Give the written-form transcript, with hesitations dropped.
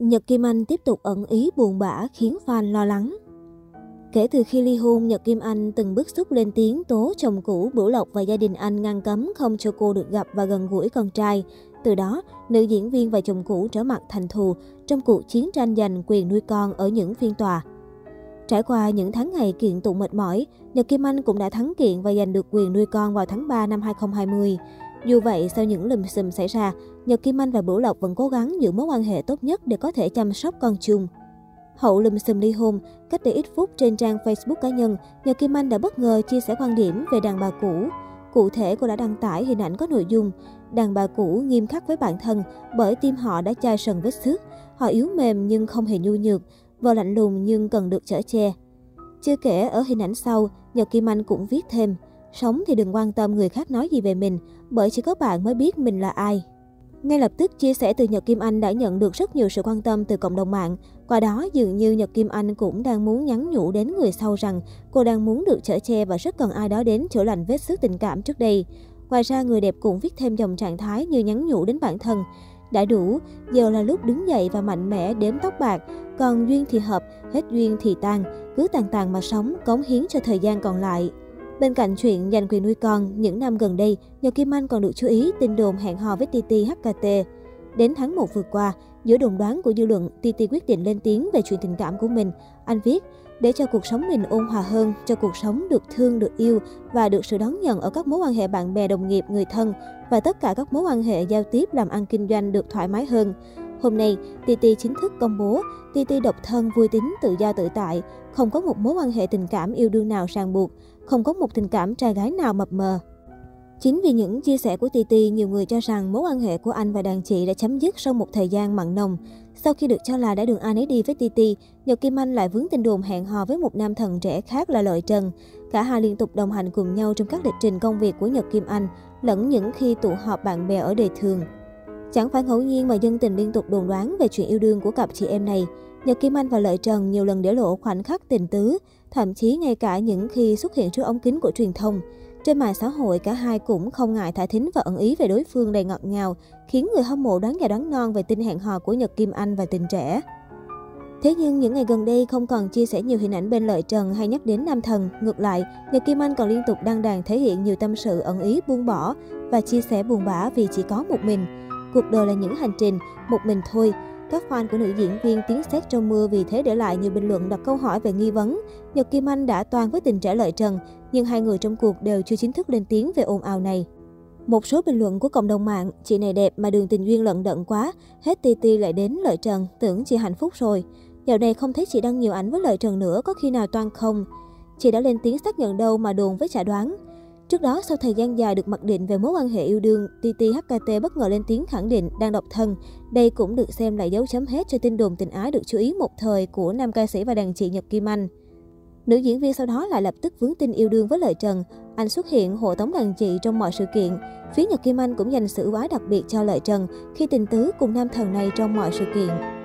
Nhật Kim Anh tiếp tục ẩn ý buồn bã khiến fan lo lắng. Kể từ khi ly hôn, Nhật Kim Anh từng bức xúc lên tiếng tố chồng cũ Bửu Lộc và gia đình anh ngăn cấm không cho cô được gặp và gần gũi con trai. Từ đó, nữ diễn viên và chồng cũ trở mặt thành thù trong cuộc chiến tranh giành quyền nuôi con ở những phiên tòa. Trải qua những tháng ngày kiện tụng mệt mỏi, Nhật Kim Anh cũng đã thắng kiện và giành được quyền nuôi con vào tháng 3 năm 2020. Dù vậy, sau những lùm xùm xảy ra, Nhật Kim Anh và Bửu Lộc vẫn cố gắng giữ mối quan hệ tốt nhất để có thể chăm sóc con chung. Hậu lùm xùm ly hôn, cách đây ít phút trên trang Facebook cá nhân, Nhật Kim Anh đã bất ngờ chia sẻ quan điểm về đàn bà cũ. Cụ thể, cô đã đăng tải hình ảnh có nội dung đàn bà cũ nghiêm khắc với bản thân bởi tim họ đã chai sần vết xước, họ yếu mềm nhưng không hề nhu nhược, vợ lạnh lùng nhưng cần được chở che. Chưa kể, ở hình ảnh sau, Nhật Kim Anh cũng viết thêm: sống thì đừng quan tâm người khác nói gì về mình, bởi chỉ có bạn mới biết mình là ai. Ngay lập tức, chia sẻ từ Nhật Kim Anh đã nhận được rất nhiều sự quan tâm từ cộng đồng mạng. Qua đó, dường như Nhật Kim Anh cũng đang muốn nhắn nhủ đến người sau rằng cô đang muốn được chở che và rất cần ai đó đến chữa lành vết xước tình cảm trước đây. Ngoài ra, người đẹp cũng viết thêm dòng trạng thái như nhắn nhủ đến bản thân: đã đủ, giờ là lúc đứng dậy và mạnh mẽ đếm tóc bạc, còn duyên thì hợp, hết duyên thì tan, cứ tàn tàn mà sống, cống hiến cho thời gian còn lại. Bên cạnh chuyện giành quyền nuôi con, những năm gần đây, Nhật Kim Anh còn được chú ý tin đồn hẹn hò với Titi HKT. Đến tháng 1 vừa qua, giữa đồn đoán của dư luận, Titi quyết định lên tiếng về chuyện tình cảm của mình. Anh viết: để cho cuộc sống mình ôn hòa hơn, cho cuộc sống được thương, được yêu và được sự đón nhận ở các mối quan hệ bạn bè, đồng nghiệp, người thân và tất cả các mối quan hệ giao tiếp, làm ăn, kinh doanh được thoải mái hơn. Hôm nay, Titi chính thức công bố Titi độc thân, vui tính, tự do tự tại, không có một mối quan hệ tình cảm yêu đương nào ràng buộc, không có một tình cảm trai gái nào mập mờ. Chính vì những chia sẻ của Titi, nhiều người cho rằng mối quan hệ của anh và đàn chị đã chấm dứt sau một thời gian mặn nồng. Sau khi được cho là đã đường ai nấy đi với Titi, Nhật Kim Anh lại vướng tin đồn hẹn hò với một nam thần trẻ khác là Lợi Trần. Cả hai liên tục đồng hành cùng nhau trong các lịch trình công việc của Nhật Kim Anh, lẫn những khi tụ họp bạn bè ở đời thường. Chẳng phải ngẫu nhiên mà dân tình liên tục đồn đoán về chuyện yêu đương của cặp chị em này. Nhật Kim Anh và Lợi Trần nhiều lần để lộ khoảnh khắc tình tứ, thậm chí ngay cả những khi xuất hiện trước ống kính của truyền thông. Trên mạng xã hội, cả hai cũng không ngại thả thính và ẩn ý về đối phương đầy ngọt ngào, khiến người hâm mộ đoán già đoán non về tin hẹn hò của Nhật Kim Anh và tình trẻ. Thế nhưng những ngày gần đây không còn chia sẻ nhiều hình ảnh bên Lợi Trần hay nhắc đến nam thần. Ngược lại, Nhật Kim Anh còn liên tục đăng đàn thể hiện nhiều tâm sự ẩn ý buông bỏ và chia sẻ buồn bã vì chỉ có một mình. Cuộc đời là những hành trình, một mình thôi. Các fan của nữ diễn viên tiếng sét trong mưa vì thế để lại nhiều bình luận đặt câu hỏi về nghi vấn Nhật Kim Anh đã toan với tình trẻ Lợi Trần, nhưng hai người trong cuộc đều chưa chính thức lên tiếng về ồn ào này. Một số bình luận của cộng đồng mạng: chị này đẹp mà đường tình duyên lận đận quá, hết Titi lại đến Lợi Trần, tưởng chị hạnh phúc rồi. Dạo này không thấy chị đăng nhiều ảnh với Lợi Trần nữa, có khi nào toan không? Chị đã lên tiếng xác nhận đâu mà đồn với chả đoán. Trước đó, sau thời gian dài được mặc định về mối quan hệ yêu đương, Titi HKT bất ngờ lên tiếng khẳng định đang độc thân. Đây cũng được xem là dấu chấm hết cho tin đồn tình ái được chú ý một thời của nam ca sĩ và đàn chị Nhật Kim Anh. Nữ diễn viên sau đó lại lập tức vướng tin yêu đương với Lợi Trần. Anh xuất hiện hộ tống đàn chị trong mọi sự kiện. Phía Nhật Kim Anh cũng dành sự ưu ái đặc biệt cho Lợi Trần khi tình tứ cùng nam thần này trong mọi sự kiện.